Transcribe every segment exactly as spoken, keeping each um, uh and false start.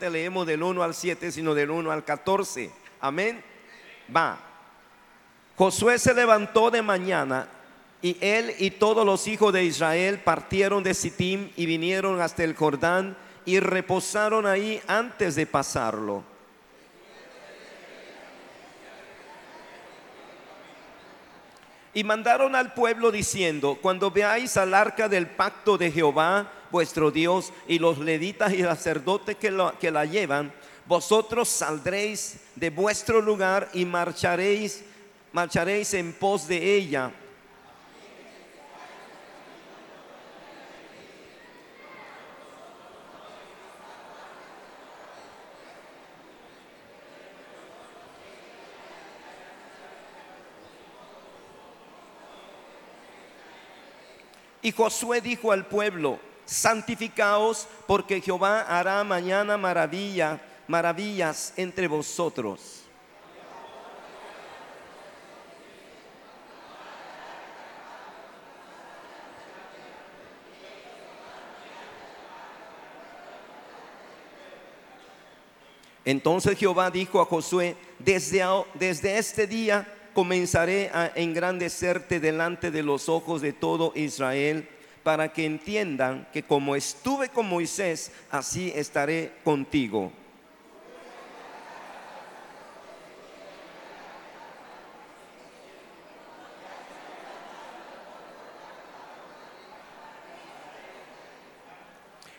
solamente leemos del uno al siete, sino del uno al catorce. Amén. Va. Josué se levantó de mañana, y él y todos los hijos de Israel partieron de Sittim y vinieron hasta el Jordán y reposaron ahí antes de pasarlo. Y mandaron al pueblo diciendo: cuando veáis al arca del pacto de Jehová vuestro Dios y los levitas y sacerdotes que, lo, que la llevan, vosotros saldréis de vuestro lugar y marcharéis, marcharéis en pos de ella. Y Josué dijo al pueblo: santificaos, porque Jehová hará mañana maravilla, maravillas entre vosotros. Entonces Jehová dijo a Josué: desde, desde este día comenzaré a engrandecerte delante de los ojos de todo Israel, para que entiendan que como estuve con Moisés, así estaré contigo.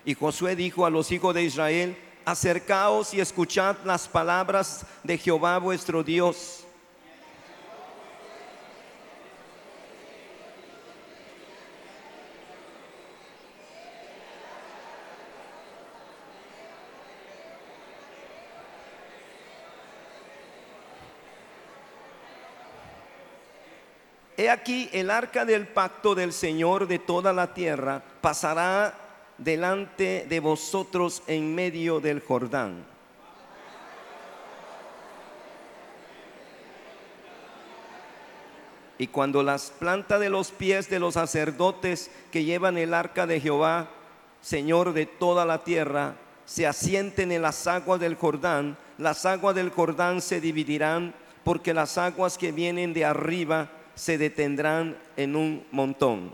Y Josué dijo a los hijos de Israel: acercaos y escuchad las palabras de Jehová vuestro Dios. He aquí, el arca del pacto del Señor de toda la tierra pasará delante de vosotros en medio del Jordán. Y cuando las plantas de los pies de los sacerdotes que llevan el arca de Jehová, Señor de toda la tierra, se asienten en las aguas del Jordán, las aguas del Jordán se dividirán, porque las aguas que vienen de arriba se detendrán en un montón.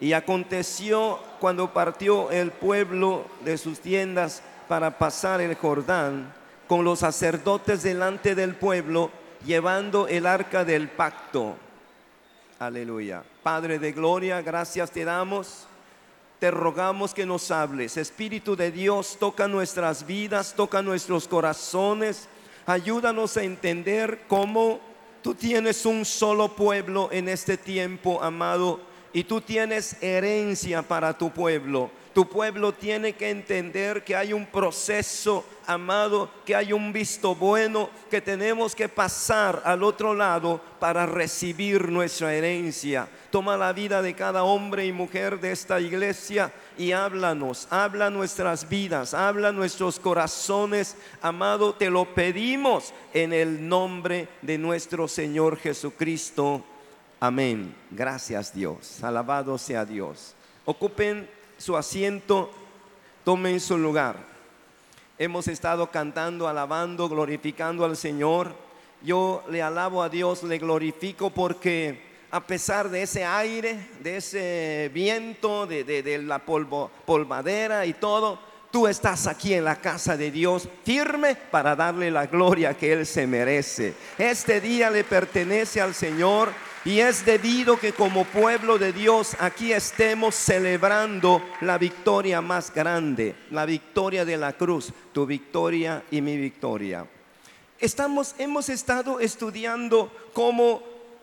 Y aconteció cuando partió el pueblo de sus tiendas para pasar el Jordán, con los sacerdotes delante del pueblo, llevando el arca del pacto. Aleluya. Padre de gloria, gracias te damos. Te rogamos que nos hables. Espíritu de Dios, toca nuestras vidas, toca nuestros corazones. Ayúdanos a entender cómo tú tienes un solo pueblo en este tiempo, amado, y tú tienes herencia para tu pueblo. Tu pueblo tiene que entender que hay un proceso, amado, que hay un visto bueno, que tenemos que pasar al otro lado para recibir nuestra herencia. Toma la vida de cada hombre y mujer de esta iglesia y háblanos, habla nuestras vidas, habla nuestros corazones, amado, te lo pedimos en el nombre de nuestro Señor Jesucristo. Amén. Gracias, Dios. Alabado sea Dios. Ocupen su asiento, tomen su lugar. Hemos estado cantando, alabando, glorificando al Señor. Yo le alabo a Dios, le glorifico, porque a pesar de ese aire, de ese viento, de, de, de la polvo, polvadera y todo, tú estás aquí en la casa de Dios, firme para darle la gloria que Él se merece. Este día le pertenece al Señor, y es debido que como pueblo de Dios aquí estemos celebrando la victoria más grande, la victoria de la cruz, tu victoria y mi victoria. Estamos, hemos estado estudiando cómo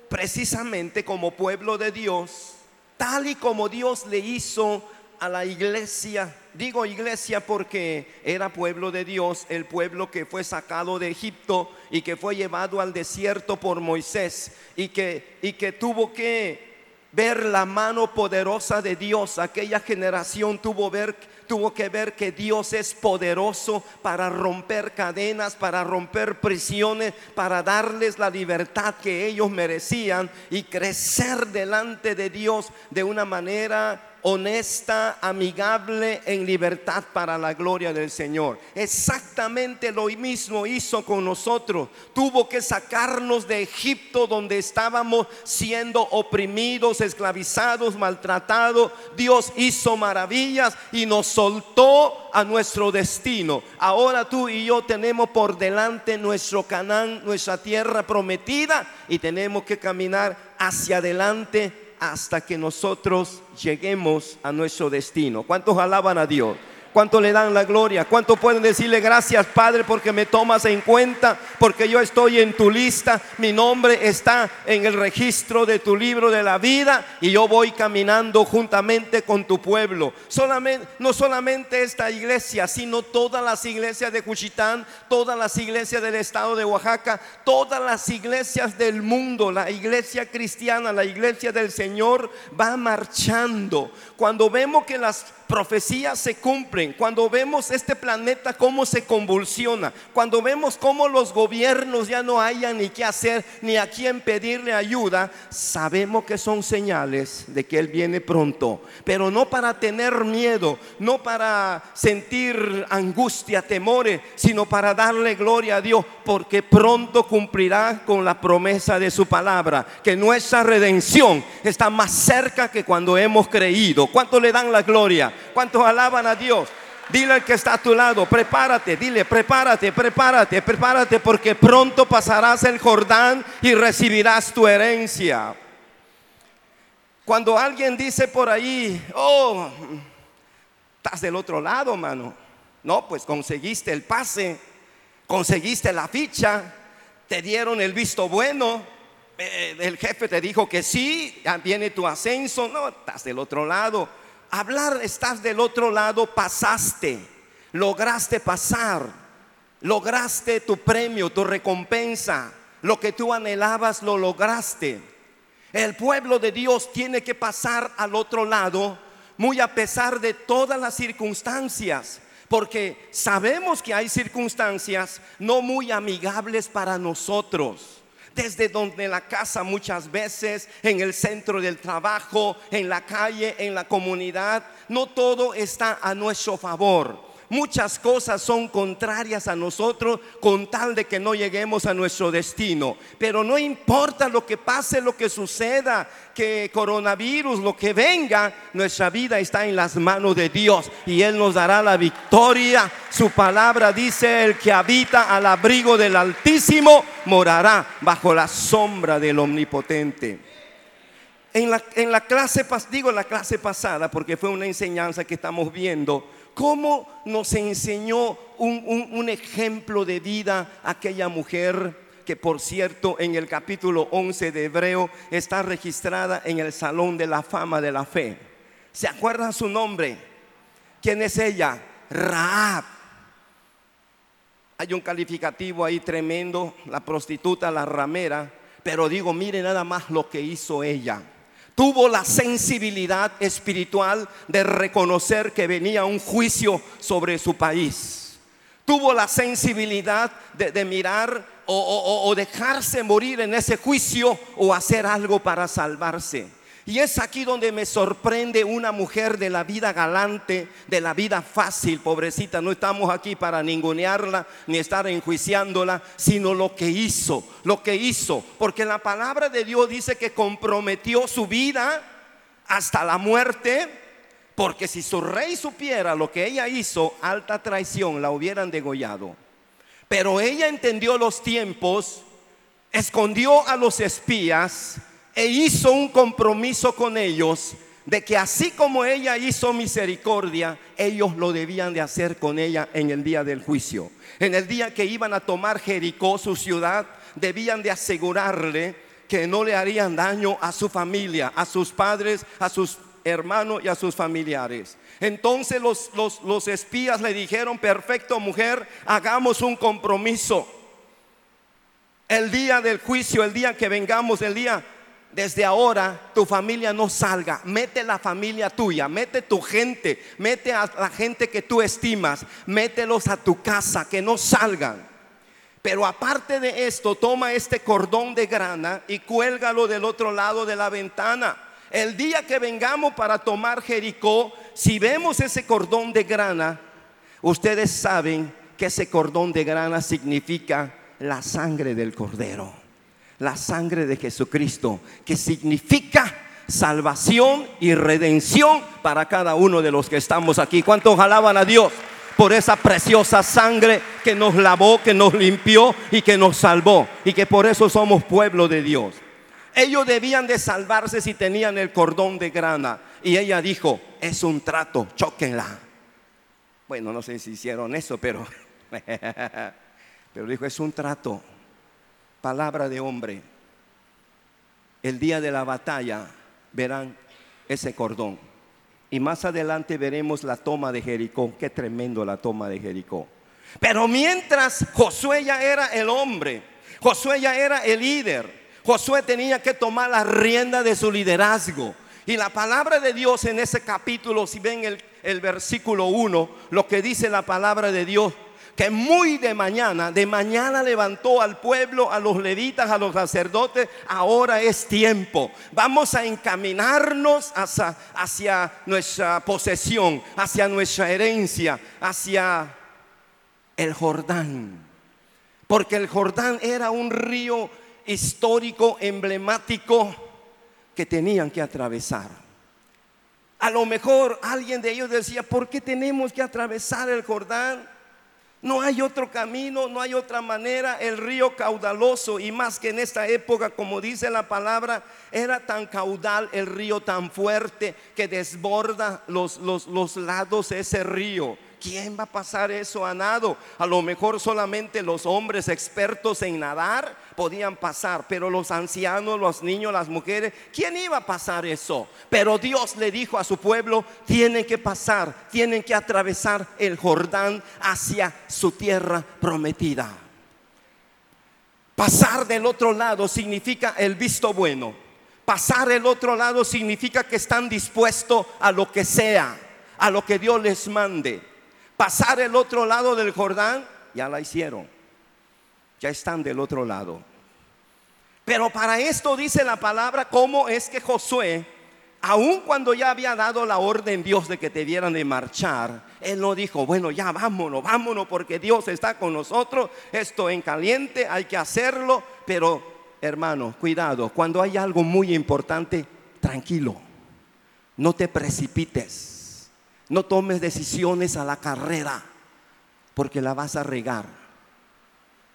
precisamente como pueblo de Dios, tal y como Dios le hizo a la iglesia, digo iglesia porque era pueblo de Dios, el pueblo que fue sacado de Egipto y que fue llevado al desierto por Moisés y que, y que tuvo que ver la mano poderosa de Dios. Aquella generación tuvo ver Tuvo que ver que Dios es poderoso para romper cadenas, para romper prisiones, para darles la libertad que ellos merecían y crecer delante de Dios de una manera honesta, amigable, en libertad para la gloria del Señor. Exactamente lo mismo hizo con nosotros. Tuvo que sacarnos de Egipto, donde estábamos siendo oprimidos, esclavizados, maltratados. Dios hizo maravillas y nos soltó a nuestro destino. Ahora tú y yo tenemos por delante nuestro Canaán, nuestra tierra prometida, y tenemos que caminar hacia adelante hasta que nosotros lleguemos a nuestro destino. ¿Cuántos alaban a Dios? ¿Cuántos le dan la gloria? ¿Cuántos pueden decirle gracias, Padre, porque me tomas en cuenta, porque yo estoy en tu lista, mi nombre está en el registro de tu libro de la vida y yo voy caminando juntamente con tu pueblo? Solamente, no solamente esta iglesia, sino todas las iglesias de Juchitán, todas las iglesias del estado de Oaxaca, todas las iglesias del mundo. La iglesia cristiana, la iglesia del Señor va marchando. Cuando vemos que las profecías se cumplen, cuando vemos este planeta cómo se convulsiona, cuando vemos cómo los gobiernos ya no hayan ni qué hacer ni a quién pedirle ayuda, sabemos que son señales de que Él viene pronto. Pero no para tener miedo, no para sentir angustia, temores, sino para darle gloria a Dios, porque pronto cumplirá con la promesa de su palabra, que nuestra redención está más cerca que cuando hemos creído. ¿Cuánto le dan la gloria? ¿Cuántos alaban a Dios? Dile al que está a tu lado, prepárate, dile, prepárate, prepárate, prepárate, porque pronto pasarás el Jordán y recibirás tu herencia. Cuando alguien dice por ahí, oh, estás del otro lado, mano. No, pues conseguiste el pase, conseguiste la ficha, te dieron el visto bueno, el jefe te dijo que sí, ya viene tu ascenso. No, estás del otro lado. Hablar, estás del otro lado, pasaste, lograste pasar, lograste tu premio, tu recompensa, lo que tú anhelabas lo lograste. El pueblo de Dios tiene que pasar al otro lado, muy a pesar de todas las circunstancias, porque sabemos que hay circunstancias no muy amigables para nosotros. Desde donde la casa muchas veces, en el centro del trabajo, en la calle, en la comunidad, no todo está a nuestro favor. Muchas cosas son contrarias a nosotros con tal de que no lleguemos a nuestro destino. Pero no importa lo que pase, lo que suceda, que coronavirus, lo que venga, nuestra vida está en las manos de Dios y Él nos dará la victoria. Su palabra dice: el que habita al abrigo del Altísimo morará bajo la sombra del Omnipotente. En la, en la clase, digo la clase pasada porque fue una enseñanza que estamos viendo, cómo nos enseñó un, un, un ejemplo de vida aquella mujer que, por cierto, en el capítulo once de Hebreo está registrada en el Salón de la Fama de la Fe. ¿Se acuerdan su nombre? ¿Quién es ella? Raab. Hay un calificativo ahí tremendo, la prostituta, la ramera. Pero digo, mire nada más lo que hizo ella. Tuvo la sensibilidad espiritual de reconocer que venía un juicio sobre su país. Tuvo la sensibilidad de, de mirar o, o, o dejarse morir en ese juicio o hacer algo para salvarse. Y es aquí donde me sorprende una mujer de la vida galante, de la vida fácil, pobrecita. No estamos aquí para ningunearla ni estar enjuiciándola, sino lo que hizo, lo que hizo. Porque la palabra de Dios dice que comprometió su vida hasta la muerte, porque si su rey supiera lo que ella hizo, alta traición, la hubieran degollado. Pero ella entendió los tiempos, escondió a los espías e hizo un compromiso con ellos de que así como ella hizo misericordia, ellos lo debían de hacer con ella en el día del juicio. En el día que iban a tomar Jericó, su ciudad, debían de asegurarle que no le harían daño a su familia, a sus padres, a sus hermanos y a sus familiares. Entonces los, los, los espías le dijeron: perfecto, mujer, hagamos un compromiso. El día del juicio, el día que vengamos, el día... desde ahora tu familia no salga, mete la familia tuya, mete tu gente, mete a la gente que tú estimas, mételos a tu casa, que no salgan. Pero aparte de esto, toma este cordón de grana y cuélgalo del otro lado de la ventana. el día que vengamos para tomar Jericó, si vemos ese cordón de grana, ustedes saben que ese cordón de grana significa la sangre del Cordero, la sangre de Jesucristo, que significa salvación y redención para cada uno de los que estamos aquí. ¿Cuántos alaban a Dios por esa preciosa sangre que nos lavó, que nos limpió y que nos salvó, y que por eso somos pueblo de Dios? Ellos debían de salvarse si tenían el cordón de grana. Y ella dijo: es un trato, chóquenla. Bueno, no sé si hicieron eso, pero pero dijo: es un trato. Palabra de hombre. El día de la batalla verán ese cordón. Y más adelante veremos la toma de Jericó. Qué tremendo la toma de Jericó. Pero mientras, Josué ya era el hombre, Josué ya era el líder, Josué tenía que tomar la rienda de su liderazgo. Y la palabra de Dios en ese capítulo, si ven el, el versículo uno, lo que dice la palabra de Dios, que muy de mañana, de mañana levantó al pueblo, a los levitas, a los sacerdotes. Ahora es tiempo, vamos a encaminarnos hacia, hacia nuestra posesión, hacia nuestra herencia, hacia el Jordán. Porque el Jordán era un río histórico, emblemático, que tenían que atravesar. A lo mejor alguien de ellos decía: ¿por qué tenemos que atravesar el Jordán? No hay otro camino, no hay otra manera. El río caudaloso, y más que en esta época, como dice la palabra, era tan caudal el río, tan fuerte, que desborda los, los, los lados de ese río. ¿Quién va a pasar eso a nado? A lo mejor solamente los hombres expertos en nadar podían pasar, pero los ancianos, los niños, las mujeres, ¿quién iba a pasar eso? Pero Dios le dijo a su pueblo: tienen que pasar, tienen que atravesar el Jordán hacia su tierra prometida. Pasar del otro lado significa el visto bueno. Pasar el otro lado significa que están dispuestos a lo que sea, a lo que Dios les mande. Pasar el otro lado del Jordán, ya la hicieron, ya están del otro lado. Pero para esto dice la palabra, cómo es que Josué, aun cuando ya había dado la orden Dios de que te dieran de marchar, él no dijo: bueno, ya vámonos, vámonos, porque Dios está con nosotros, esto en caliente, hay que hacerlo. Pero hermano, cuidado, cuando hay algo muy importante, tranquilo, no te precipites. No tomes decisiones a la carrera, porque la vas a regar.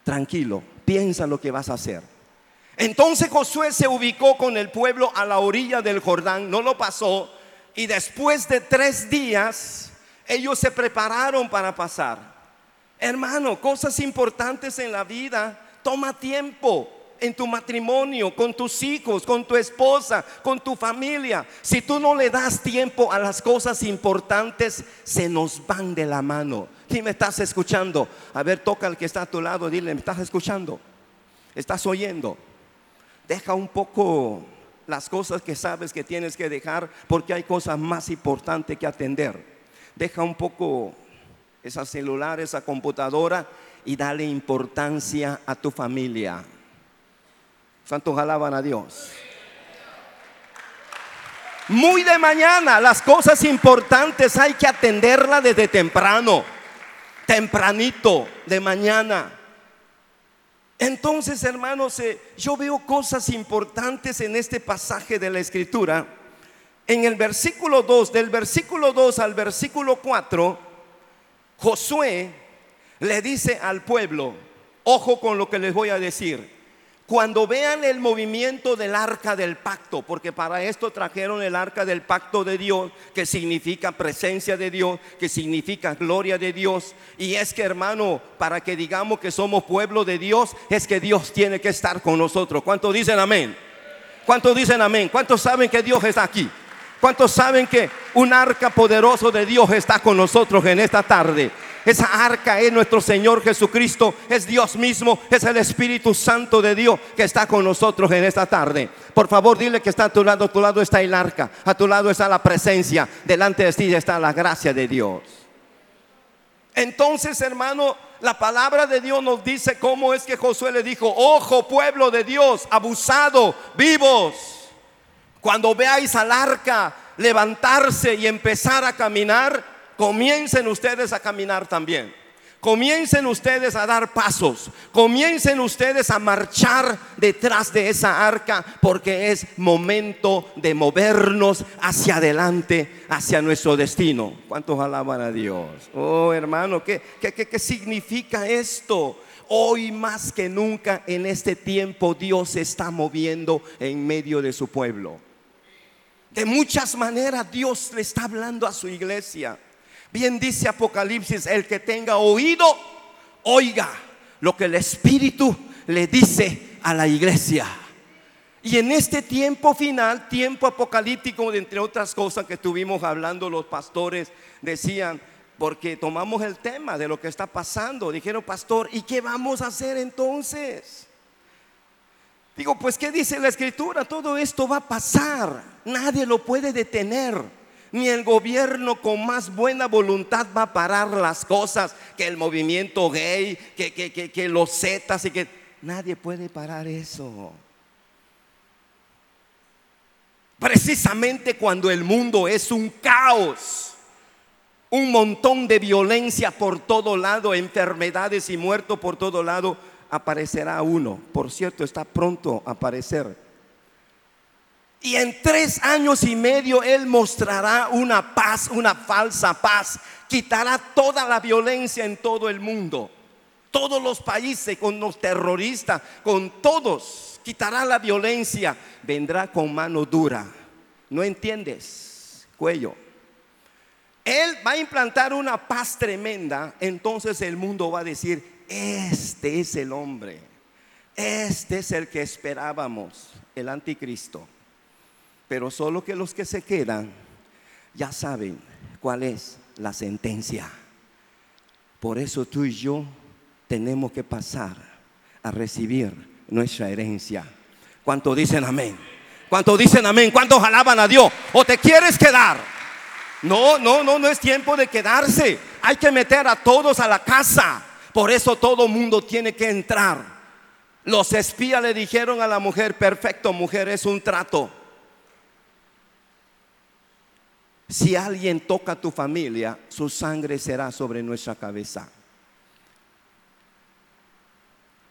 Tranquilo, piensa lo que vas a hacer. Entonces Josué se ubicó con el pueblo a la orilla del Jordán, no lo pasó. Y después de tres días, ellos se prepararon para pasar. Hermano, cosas importantes en la vida, toma tiempo. En tu matrimonio, con tus hijos, con tu esposa, con tu familia. Si tú no le das tiempo a las cosas importantes, se nos van de la mano. Si me estás escuchando, a ver, toca al que está a tu lado, dile: ¿me estás escuchando? ¿Estás oyendo? Deja un poco las cosas que sabes que tienes que dejar, porque hay cosas más importantes que atender. Deja un poco esa celular, esa computadora, y dale importancia a tu familia. ¿Cuántos alaban a Dios? Muy de mañana, las cosas importantes hay que atenderlas desde temprano, tempranito de mañana. Entonces, hermanos, eh, yo veo cosas importantes en este pasaje de la Escritura. En el versículo dos, del versículo dos al versículo cuatro, Josué le dice al pueblo: ojo con lo que les voy a decir. Cuando vean el movimiento del arca del pacto, porque para esto trajeron el arca del pacto de Dios, que significa presencia de Dios, que significa gloria de Dios. Y es que, hermano, para que digamos que somos pueblo de Dios, es que Dios tiene que estar con nosotros. ¿Cuántos dicen amén? ¿Cuántos dicen amén? ¿Cuántos saben que Dios está aquí? ¿Cuántos saben que un arca poderoso de Dios está con nosotros en esta tarde? Esa arca es nuestro Señor Jesucristo, es Dios mismo, es el Espíritu Santo de Dios que está con nosotros en esta tarde. Por favor, dile que está a tu lado, a tu lado está el arca, a tu lado está la presencia, delante de ti está la gracia de Dios. Entonces, hermano, la palabra de Dios nos dice cómo es que Josué le dijo: ojo, pueblo de Dios, abusado, vivos, Cuando veáis al arca levantarse y empezar a caminar, comiencen ustedes a caminar también. Comiencen ustedes a dar pasos. Comiencen ustedes a marchar detrás de esa arca, porque es momento de movernos hacia adelante, hacia nuestro destino. ¿Cuántos alaban a Dios? Oh, hermano, ¿qué, qué, qué, qué significa esto? Hoy más que nunca en este tiempo Dios se está moviendo en medio de su pueblo. De muchas maneras Dios le está hablando a su iglesia. Bien dice Apocalipsis: el que tenga oído, oiga lo que el Espíritu le dice a la iglesia. Y en este tiempo final, tiempo apocalíptico, entre otras cosas que estuvimos hablando, los pastores decían, porque tomamos el tema de lo que está pasando, dijeron: pastor, ¿y qué vamos a hacer entonces? Digo, pues ¿qué dice la Escritura? Todo esto va a pasar, nadie lo puede detener. Ni el gobierno con más buena voluntad va a parar las cosas, que el movimiento gay, que, que, que, que los Zetas, y que nadie puede parar eso. Precisamente cuando el mundo es un caos, un montón de violencia por todo lado, enfermedades y muertos por todo lado, aparecerá uno. Por cierto, está pronto a aparecer. Y en tres años y medio Él mostrará una paz, una falsa paz. Quitará toda la violencia en todo el mundo. Todos los países, con los terroristas, con todos. Quitará la violencia. Vendrá con mano dura. ¿No entiendes? Cuello. Él va a implantar una paz tremenda. Entonces el mundo va a decir: este es el hombre. Este es el que esperábamos, el anticristo. Pero solo que los que se quedan ya saben cuál es la sentencia. Por eso tú y yo tenemos que pasar a recibir nuestra herencia. ¿Cuántos dicen amén? ¿Cuántos dicen amén? ¿Cuántos alaban a Dios? ¿O te quieres quedar? No, no, no, no es tiempo de quedarse. Hay que meter a todos a la casa. Por eso todo mundo tiene que entrar. Los espías le dijeron a la mujer: perfecto, mujer, es un trato. Si alguien toca a tu familia, su sangre será sobre nuestra cabeza.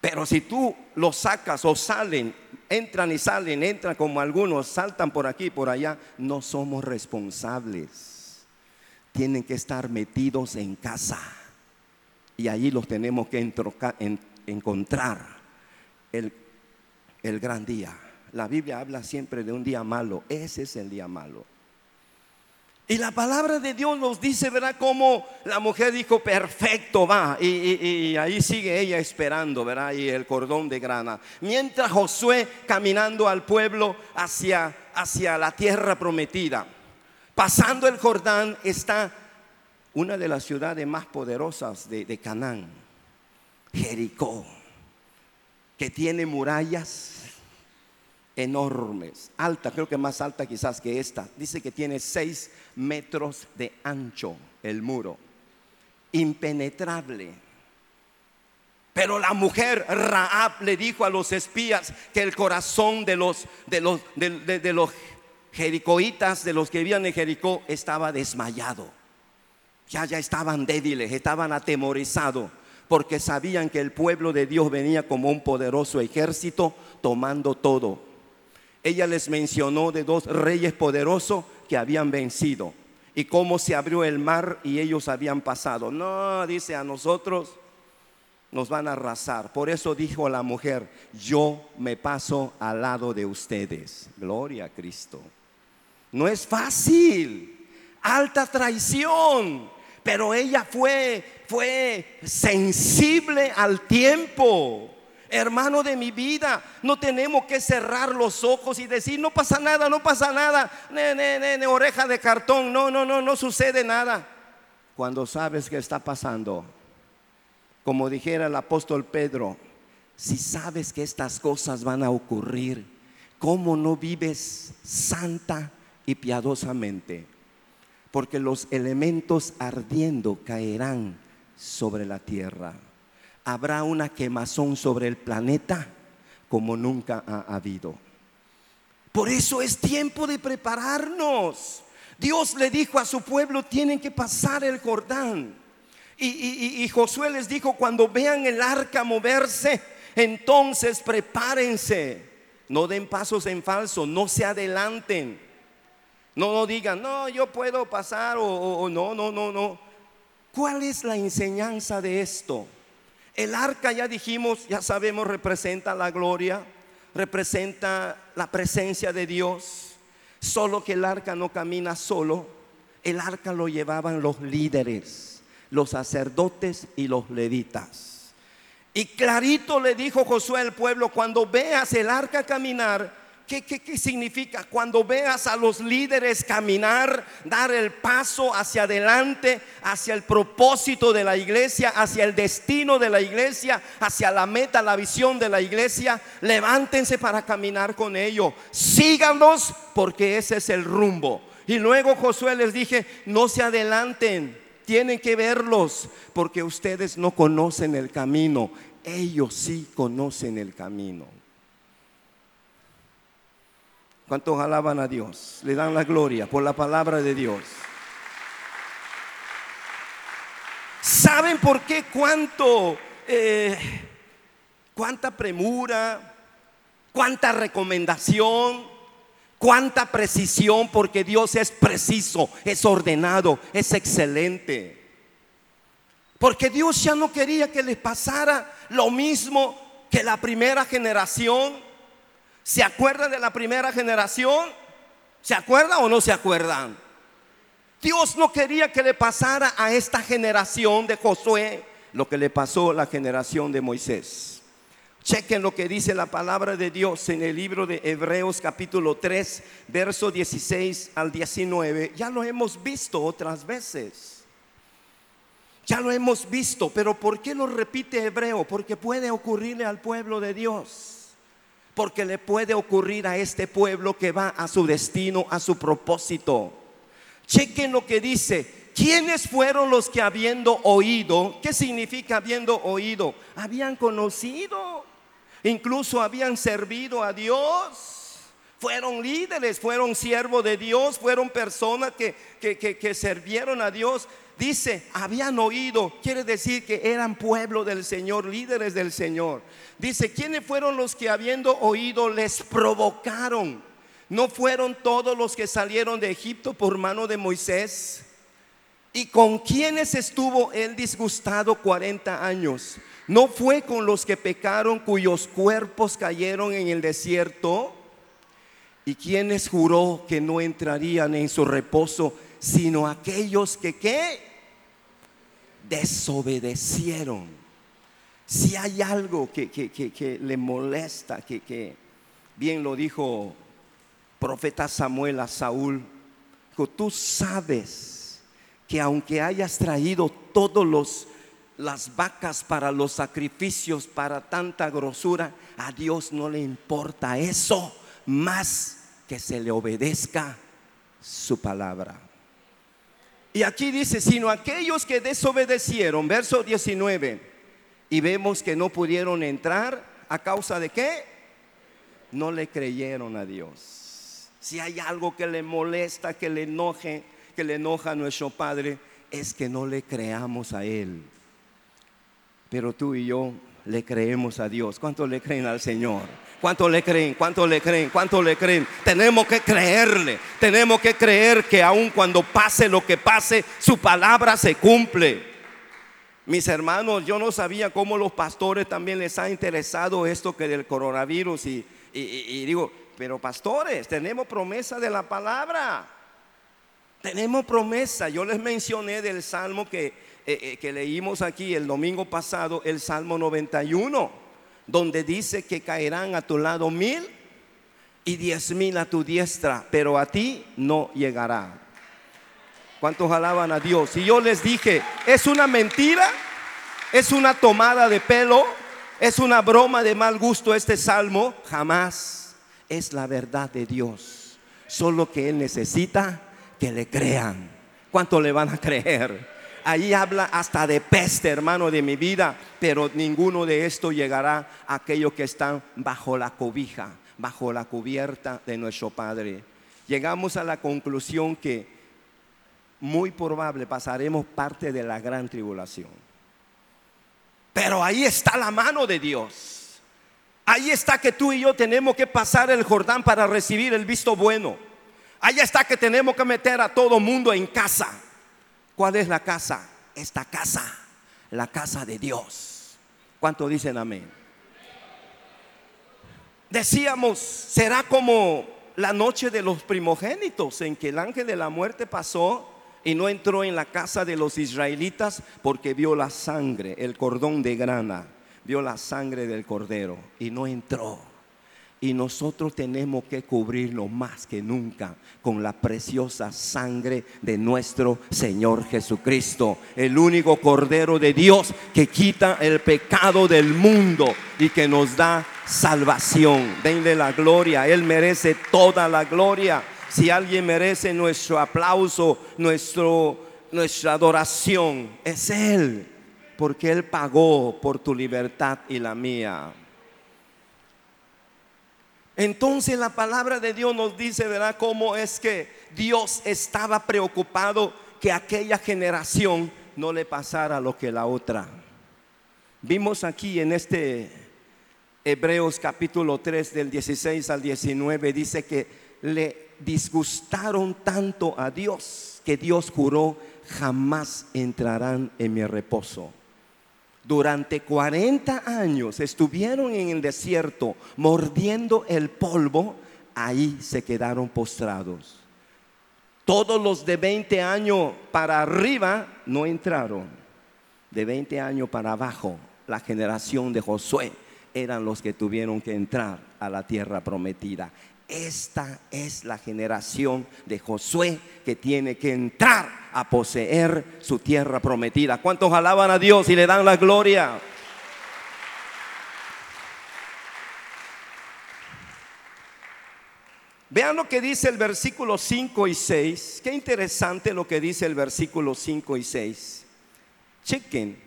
Pero si tú los sacas o salen, entran y salen, entran como algunos, saltan por aquí, por allá, no somos responsables. Tienen que estar metidos en casa. Y allí los tenemos que entroca, en, encontrar el, el gran día. La Biblia habla siempre de un día malo. Ese es el día malo. Y la palabra de Dios nos dice, ¿verdad?, como la mujer dijo: perfecto, va. Y, y, y ahí sigue ella esperando, ¿verdad? Y el cordón de grana. Mientras Josué caminando al pueblo hacia, hacia la tierra prometida. Pasando el Jordán está una de las ciudades más poderosas de, de Canaán. Jericó. Que tiene murallas enormes, alta, creo que más alta quizás que esta. Dice que tiene seis metros de ancho el muro, impenetrable. Pero la mujer Raab le dijo a los espías que el corazón de los de los de, de, de los jericoitas, de los que vivían en Jericó, estaba desmayado. Ya ya estaban débiles, estaban atemorizados, porque sabían que el pueblo de Dios venía como un poderoso ejército tomando todo. Ella les mencionó de dos reyes poderosos que habían vencido y cómo se abrió el mar y ellos habían pasado. No, dice, a nosotros nos van a arrasar. Por eso dijo la mujer: yo me paso al lado de ustedes. Gloria a Cristo. No es fácil, alta traición, pero ella fue, fue sensible al tiempo. Hermano de mi vida, no tenemos que cerrar los ojos y decir: no pasa nada, no pasa nada, ne, ne, ne, ne, oreja de cartón, no, no, no, no sucede nada. Cuando sabes que está pasando, como dijera el apóstol Pedro: si sabes que estas cosas van a ocurrir, ¿cómo no vives santa y piadosamente? Porque los elementos ardiendo caerán sobre la tierra. Habrá una quemazón sobre el planeta como nunca ha habido. Por eso es tiempo de prepararnos. Dios le dijo a su pueblo: tienen que pasar el Jordán. Y, y, y Josué les dijo: cuando vean el arca moverse, entonces prepárense. No den pasos en falso, no se adelanten. No, no digan: no, yo puedo pasar, o, o, o no, no, no, no. ¿Cuál es la enseñanza de esto? El arca, ya dijimos, ya sabemos, representa la gloria, representa la presencia de Dios. Solo que el arca no camina solo. El arca lo llevaban los líderes, los sacerdotes y los levitas. Y clarito le dijo Josué al pueblo: cuando veas el arca caminar. ¿Qué, qué, qué significa? Cuando veas a los líderes caminar, dar el paso hacia adelante, hacia el propósito de la iglesia, hacia el destino de la iglesia, hacia la meta, la visión de la iglesia, levántense para caminar con ellos. Síganlos, porque ese es el rumbo. Y luego Josué les dije: no se adelanten, tienen que verlos, porque ustedes no conocen el camino. Ellos sí conocen el camino. ¿Cuántos alaban a Dios? Le dan la gloria por la palabra de Dios. ¿Saben por qué cuánto, eh, cuánta premura, cuánta recomendación, cuánta precisión? Porque Dios es preciso, es ordenado, es excelente. Porque Dios ya no quería que les pasara lo mismo que la primera generación. ¿Se acuerdan de la primera generación? ¿Se acuerdan o no se acuerdan? Dios no quería que le pasara a esta generación de Josué lo que le pasó a la generación de Moisés. Chequen lo que dice la palabra de Dios en el libro de Hebreos capítulo tres, versos dieciséis al diecinueve. Ya lo hemos visto otras veces. Ya lo hemos visto, pero ¿por qué lo repite Hebreo? Porque puede ocurrirle al pueblo de Dios. Porque le puede ocurrir a este pueblo que va a su destino, a su propósito. Chequen lo que dice. ¿Quiénes fueron los que habiendo oído? ¿Qué significa habiendo oído? Habían conocido, incluso habían servido a Dios. Fueron líderes, fueron siervos de Dios, fueron personas que, que, que, que sirvieron a Dios. Dice, habían oído, quiere decir que eran pueblo del Señor, líderes del Señor. Dice, ¿quiénes fueron los que habiendo oído les provocaron? ¿No fueron todos los que salieron de Egipto por mano de Moisés? ¿Y con quiénes estuvo él disgustado cuarenta años? ¿No fue con los que pecaron, cuyos cuerpos cayeron en el desierto? ¿Y quiénes juró que no entrarían en su reposo, sino aquellos que ¿qué? Desobedecieron. Si hay algo que, que, que, que le molesta, que, que bien lo dijo profeta Samuel a Saúl, dijo: tú sabes que aunque hayas traído todos los las vacas para los sacrificios, para tanta grosura, a Dios no le importa eso, más que se le obedezca su palabra. Y aquí dice, sino aquellos que desobedecieron, verso diecinueve, y vemos que no pudieron entrar, ¿a causa de qué? No le creyeron a Dios. Si hay algo que le molesta, que le enoje, que le enoja a nuestro Padre, es que no le creamos a Él. Pero tú y yo le creemos a Dios. ¿Cuánto le creen al Señor? ¿Cuánto le creen? ¿Cuánto le creen? ¿Cuánto le creen? Tenemos que creerle. Tenemos que creer que aun cuando pase lo que pase, su palabra se cumple. Mis hermanos, yo no sabía cómo los pastores también les ha interesado esto que del coronavirus. Y, y, y digo, pero pastores, tenemos promesa de la palabra. Tenemos promesa. Yo les mencioné del salmo que, eh, eh, que leímos aquí el domingo pasado, el salmo noventa y uno. Donde dice que caerán a tu lado mil y diez mil a tu diestra, pero a ti no llegará. ¿Cuántos alaban a Dios? Y yo les dije, es una mentira, es una tomada de pelo, es una broma de mal gusto este salmo. Jamás, es la verdad de Dios. Solo que Él necesita que le crean. ¿Cuánto le van a creer? Ahí habla hasta de peste, hermano, de mi vida. Pero ninguno de esto llegará a aquellos que están bajo la cobija, bajo la cubierta de nuestro Padre. Llegamos a la conclusión que muy probable pasaremos parte de la gran tribulación. Pero ahí está la mano de Dios. Ahí está que tú y yo tenemos que pasar el Jordán para recibir el visto bueno. Ahí está que tenemos que meter a todo mundo en casa. ¿Cuál es la casa? Esta casa, la casa de Dios. ¿Cuánto dicen amén? Decíamos, será como la noche de los primogénitos, en que el ángel de la muerte pasó y no entró en la casa de los israelitas porque vio la sangre, el cordón de grana, vio la sangre del cordero y no entró. Y nosotros tenemos que cubrirnos más que nunca con la preciosa sangre de nuestro Señor Jesucristo, el único Cordero de Dios que quita el pecado del mundo y que nos da salvación. Denle la gloria, Él merece toda la gloria. Si alguien merece nuestro aplauso, nuestro, nuestra adoración, es Él, porque Él pagó por tu libertad y la mía. Entonces la palabra de Dios nos dice, ¿verdad?, cómo es que Dios estaba preocupado que aquella generación no le pasara lo que la otra. Vimos aquí en este Hebreos capítulo tres del dieciséis al diecinueve, dice que le disgustaron tanto a Dios que Dios juró: jamás entrarán en mi reposo. Durante cuarenta años estuvieron en el desierto mordiendo el polvo, ahí se quedaron postrados. Todos los de veinte años para arriba no entraron. De veinte años para abajo, la generación de Josué eran los que tuvieron que entrar a la tierra prometida. Esta es la generación de Josué que tiene que entrar a poseer su tierra prometida. ¿Cuántos alaban a Dios y le dan la gloria? Vean lo que dice el versículo cinco y seis. Qué interesante lo que dice el versículo cinco y seis. Chequen.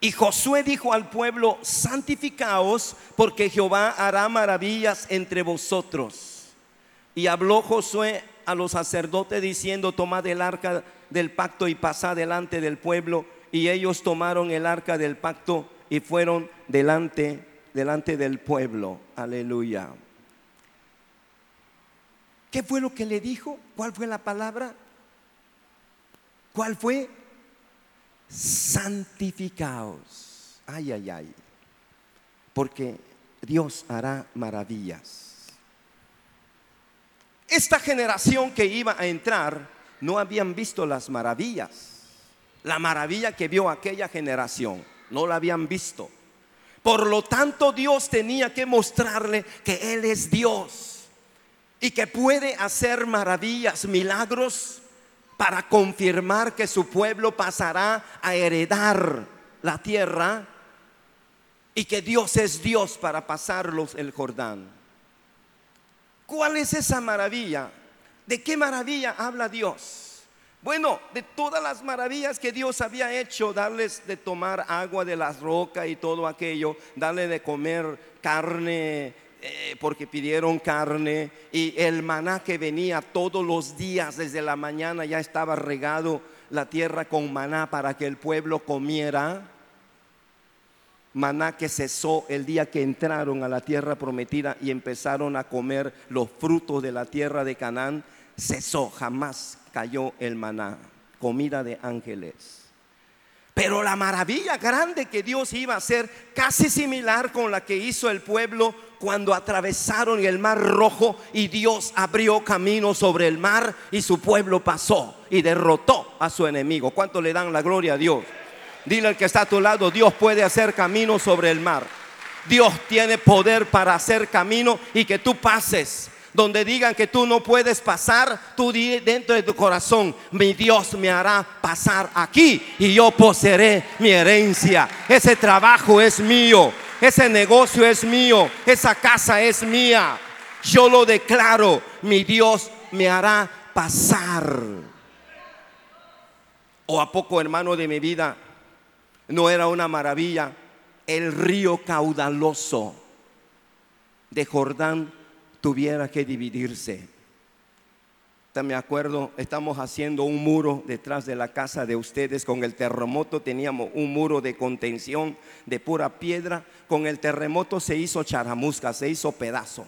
Y Josué dijo al pueblo: santificaos, porque Jehová hará maravillas entre vosotros. Y habló Josué a los sacerdotes diciendo: tomad el arca del pacto y pasad delante del pueblo. Y ellos tomaron el arca del pacto y fueron delante, delante del pueblo. Aleluya. ¿Qué fue lo que le dijo? ¿Cuál fue la palabra? ¿Cuál fue? Santificaos. Ay, ay, ay. Porque Dios hará maravillas. Esta generación que iba a entrar no habían visto las maravillas. La maravilla que vio aquella generación no la habían visto. Por lo tanto, Dios tenía que mostrarle que Él es Dios y que puede hacer maravillas, milagros, para confirmar que su pueblo pasará a heredar la tierra y que Dios es Dios para pasarlos el Jordán. ¿Cuál es esa maravilla? ¿De qué maravilla habla Dios? Bueno, de todas las maravillas que Dios había hecho: darles de tomar agua de las rocas y todo aquello, darle de comer carne, Eh, porque pidieron carne, y el maná que venía todos los días desde la mañana. Ya estaba regado la tierra con maná para que el pueblo comiera. Maná que cesó el día que entraron a la tierra prometida y empezaron a comer los frutos de la tierra de Canaán. Cesó, jamás cayó el maná, comida de ángeles. Pero la maravilla grande que Dios iba a hacer, casi similar con la que hizo el pueblo cuando atravesaron el mar Rojo y Dios abrió camino sobre el mar y su pueblo pasó y derrotó a su enemigo. ¿Cuánto le dan la gloria a Dios? Dile al que está a tu lado: Dios puede hacer camino sobre el mar. Dios tiene poder para hacer camino y que tú pases. Donde digan que tú no puedes pasar, tú di dentro de tu corazón: mi Dios me hará pasar aquí y yo poseeré mi herencia. Ese trabajo es mío, ese negocio es mío, esa casa es mía. Yo lo declaro: mi Dios me hará pasar. ¿O a poco, hermano de mi vida, no era una maravilla el río caudaloso de Jordán tuviera que dividirse. Me acuerdo, estamos haciendo un muro detrás de la casa de ustedes. Con el terremoto teníamos un muro de contención de pura piedra. Con el terremoto se hizo charamusca, se hizo pedazo.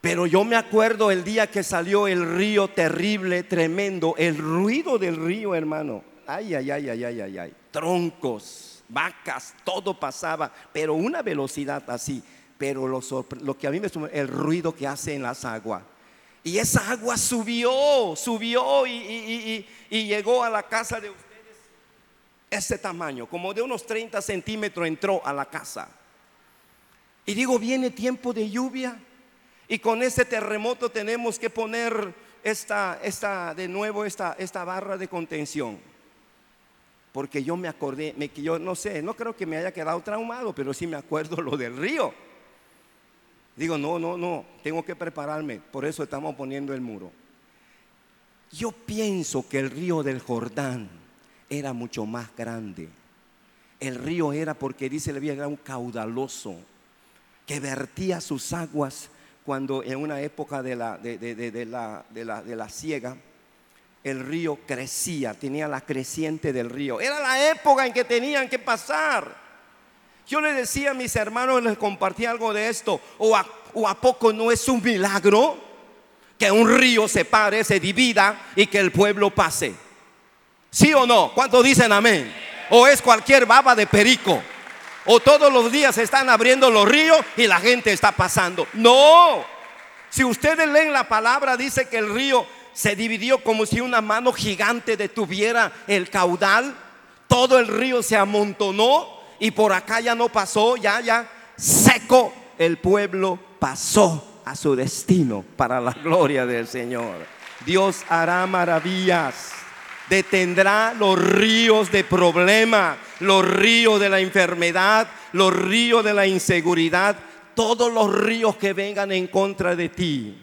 Pero yo me acuerdo el día que salió el río terrible, tremendo, el ruido del río, hermano. Ay, ay, ay, ay, ay, ay, ay. Troncos, vacas, todo pasaba, pero una velocidad así. Pero lo, lo que a mí me sorprendió, el ruido que hace en las aguas. Y esa agua subió, subió y, y, y, y llegó a la casa de ustedes. Ese tamaño, como de unos treinta centímetros, entró a la casa. Y digo, viene tiempo de lluvia. Y con ese terremoto tenemos que poner esta, esta de nuevo esta, esta barra de contención. Porque yo me acordé, me, yo no sé, no creo que me haya quedado traumado, pero sí me acuerdo lo del río. Digo, no, no, no, tengo que prepararme, por eso estamos poniendo el muro. Yo pienso que el río del Jordán era mucho más grande. El río era, porque dice la Biblia, era un caudaloso que vertía sus aguas cuando en una época de la, de, de, de, de la, de la, de la siega, el río crecía, tenía la creciente del río. Era la época en que tenían que pasar. Yo le decía a mis hermanos, les compartí algo de esto. ¿O a, o a poco no es un milagro que un río se pare, se divida y que el pueblo pase? ¿Sí o no? ¿Cuántos dicen amén? ¿O es cualquier baba de perico? ¿O todos los días se están abriendo los ríos y la gente está pasando? No. Si ustedes leen la palabra, dice que el río se dividió como si una mano gigante detuviera el caudal. Todo el río se amontonó. Y por acá ya no pasó, ya, ya seco. El pueblo pasó a su destino para la gloria del Señor. Dios hará maravillas. Detendrá los ríos de problema, los ríos de la enfermedad, los ríos de la inseguridad, todos los ríos que vengan en contra de ti.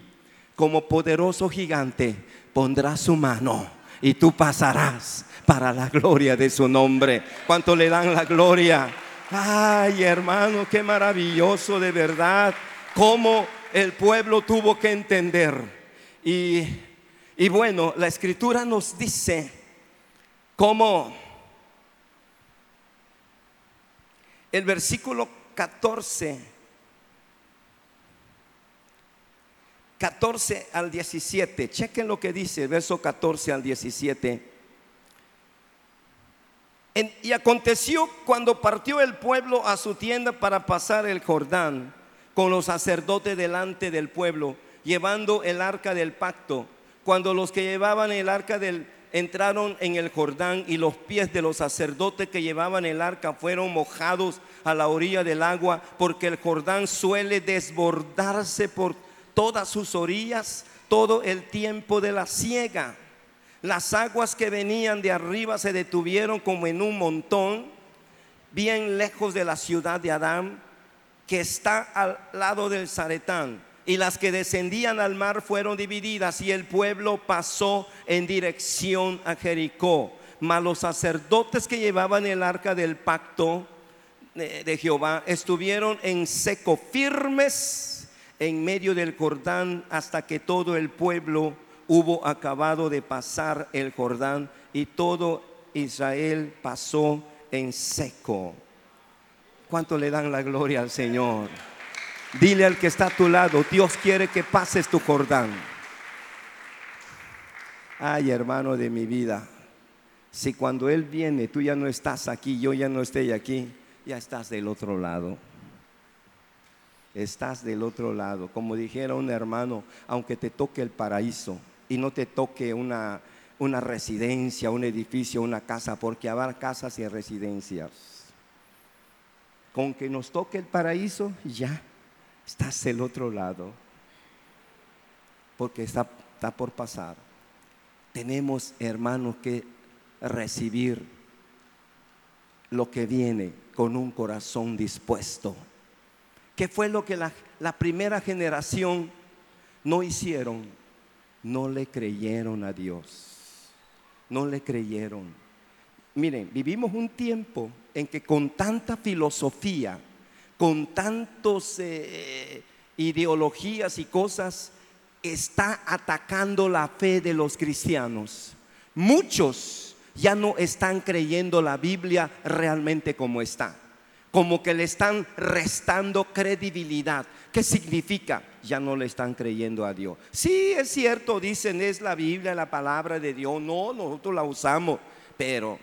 Como poderoso gigante pondrá su mano y tú pasarás para la gloria de su nombre. ¿Cuánto le dan la gloria? Ay, hermano, qué maravilloso de verdad. Cómo el pueblo tuvo que entender. Y, y bueno, la escritura nos dice cómo el versículo catorce, catorce al diecisiete. Chequen lo que dice el verso catorce al diecisiete. En, y aconteció cuando partió el pueblo a su tienda para pasar el Jordán, con los sacerdotes delante del pueblo, llevando el arca del pacto. Cuando los que llevaban el arca del, entraron en el Jordán, y los pies de los sacerdotes que llevaban el arca fueron mojados a la orilla del agua, porque el Jordán suele desbordarse por todas sus orillas todo el tiempo de la siega. Las aguas que venían de arriba se detuvieron como en un montón, bien lejos de la ciudad de Adán, que está al lado del Zaretán. Y las que descendían al mar fueron divididas, y el pueblo pasó en dirección a Jericó. Mas los sacerdotes que llevaban el arca del pacto de Jehová estuvieron en seco, firmes en medio del Jordán, hasta que todo el pueblo hubo acabado de pasar el Jordán, y todo Israel pasó en seco. ¿Cuánto le dan la gloria al Señor? Dile al que está a tu lado, Dios quiere que pases tu Jordán. Ay, hermano de mi vida, si cuando Él viene tú ya no estás aquí, yo ya no estoy aquí, ya estás del otro lado. Estás del otro lado. Como dijera un hermano, aunque te toque el paraíso y no te toque una, una residencia, un edificio, una casa, porque habrá casas y residencias. Con que nos toque el paraíso, ya estás del otro lado, porque está, está por pasar. Tenemos, hermanos, que recibir lo que viene con un corazón dispuesto. ¿Qué fue lo que la, la primera generación no hicieron? No le creyeron a Dios. No le creyeron. Miren, vivimos un tiempo en que con tanta filosofía, con tantos eh, ideologías y cosas, está atacando la fe de los cristianos. Muchos ya no están creyendo la Biblia realmente como está, como que le están restando credibilidad. ¿Qué significa? Ya no le están creyendo a Dios. Sí, es cierto, dicen es la Biblia, la palabra de Dios. No, nosotros la usamos, pero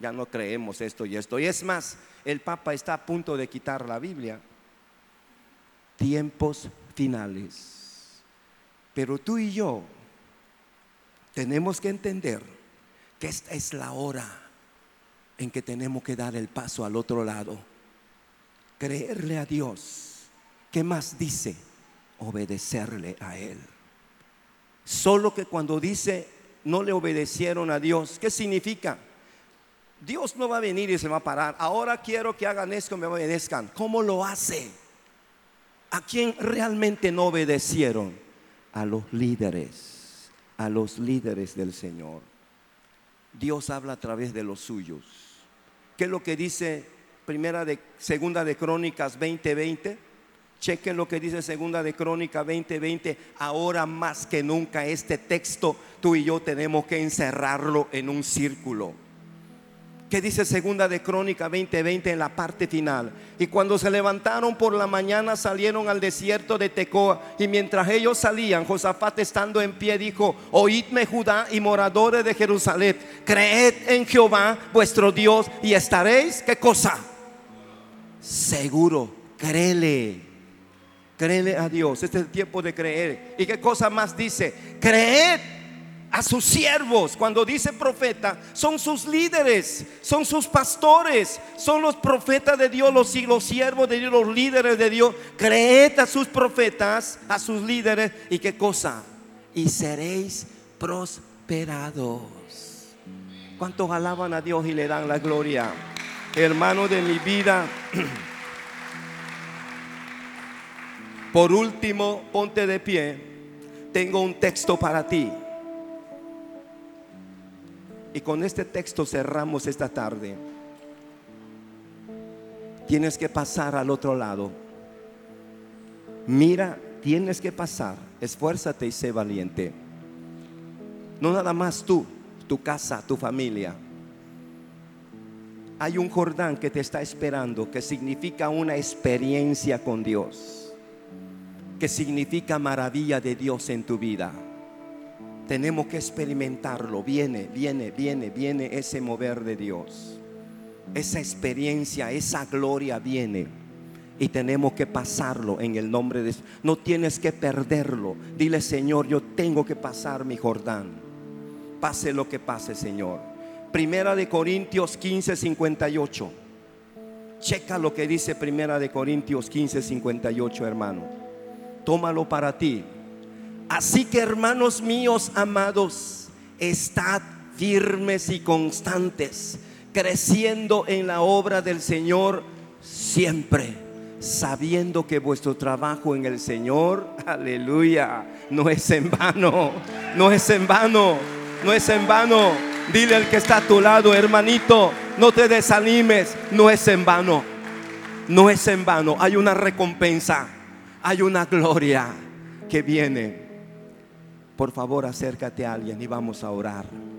ya no creemos esto y esto. Y es más, el Papa está a punto de quitar la Biblia. Tiempos finales. Pero tú y yo tenemos que entender que esta es la hora en que tenemos que dar el paso al otro lado, creerle a Dios. ¿Qué más dice? Obedecerle a Él. Solo que cuando dice no le obedecieron a Dios, ¿qué significa? Dios no va a venir y se va a parar. Ahora quiero que hagan esto, me obedezcan. ¿Cómo lo hace? ¿A quién realmente no obedecieron? A los líderes, a los líderes del Señor. Dios habla a través de los suyos. ¿Qué es lo que dice primera de, segunda de Crónicas veinte veinte? Chequen lo que dice segunda de Crónicas veinte veinte. Ahora más que nunca este texto tú y yo tenemos que encerrarlo en un círculo. ¿Qué dice segunda de Crónicas veinte veinte en la parte final? Y cuando se levantaron por la mañana, salieron al desierto de Tecoa. Y mientras ellos salían, Josafat, estando en pie, dijo: oídme, Judá y moradores de Jerusalén, creed en Jehová vuestro Dios y estaréis, ¿qué cosa? Seguro. Créele, créele a Dios. Este es el tiempo de creer. ¿Y qué cosa más dice? Creed a sus siervos. Cuando dice profeta, son sus líderes, son sus pastores, son los profetas de Dios, los, los siervos de Dios, los líderes de Dios. Creed a sus profetas, a sus líderes. ¿Y qué cosa? Y seréis prosperados. ¿Cuántos alaban a Dios y le dan la gloria? Hermano de mi vida, por último, ponte de pie. Tengo un texto para ti. Y con este texto cerramos esta tarde. Tienes que pasar al otro lado. Mira, tienes que pasar. Esfuérzate y sé valiente. No nada más tú, tu casa, tu familia. Hay un Jordán que te está esperando, que significa una experiencia con Dios, que significa maravilla de Dios en tu vida. Tenemos que experimentarlo. Viene, viene, viene, viene ese mover de Dios. Esa experiencia, esa gloria viene. Y tenemos que pasarlo en el nombre de Dios. No tienes que perderlo. Dile: Señor, yo tengo que pasar mi Jordán. Pase lo que pase, Señor. Primera de Corintios quince cincuenta y ocho. Checa lo que dice Primera de Corintios quince cincuenta y ocho, hermano. Tómalo para ti. Así que, hermanos míos amados, estad firmes y constantes, creciendo en la obra del Señor siempre, sabiendo que vuestro trabajo en el Señor, aleluya, no es en vano, no es en vano, no es en vano. Dile al que está a tu lado: hermanito, no te desanimes, no es en vano, no es en vano. Hay una recompensa, hay una gloria que viene. Por favor, acércate a alguien y vamos a orar.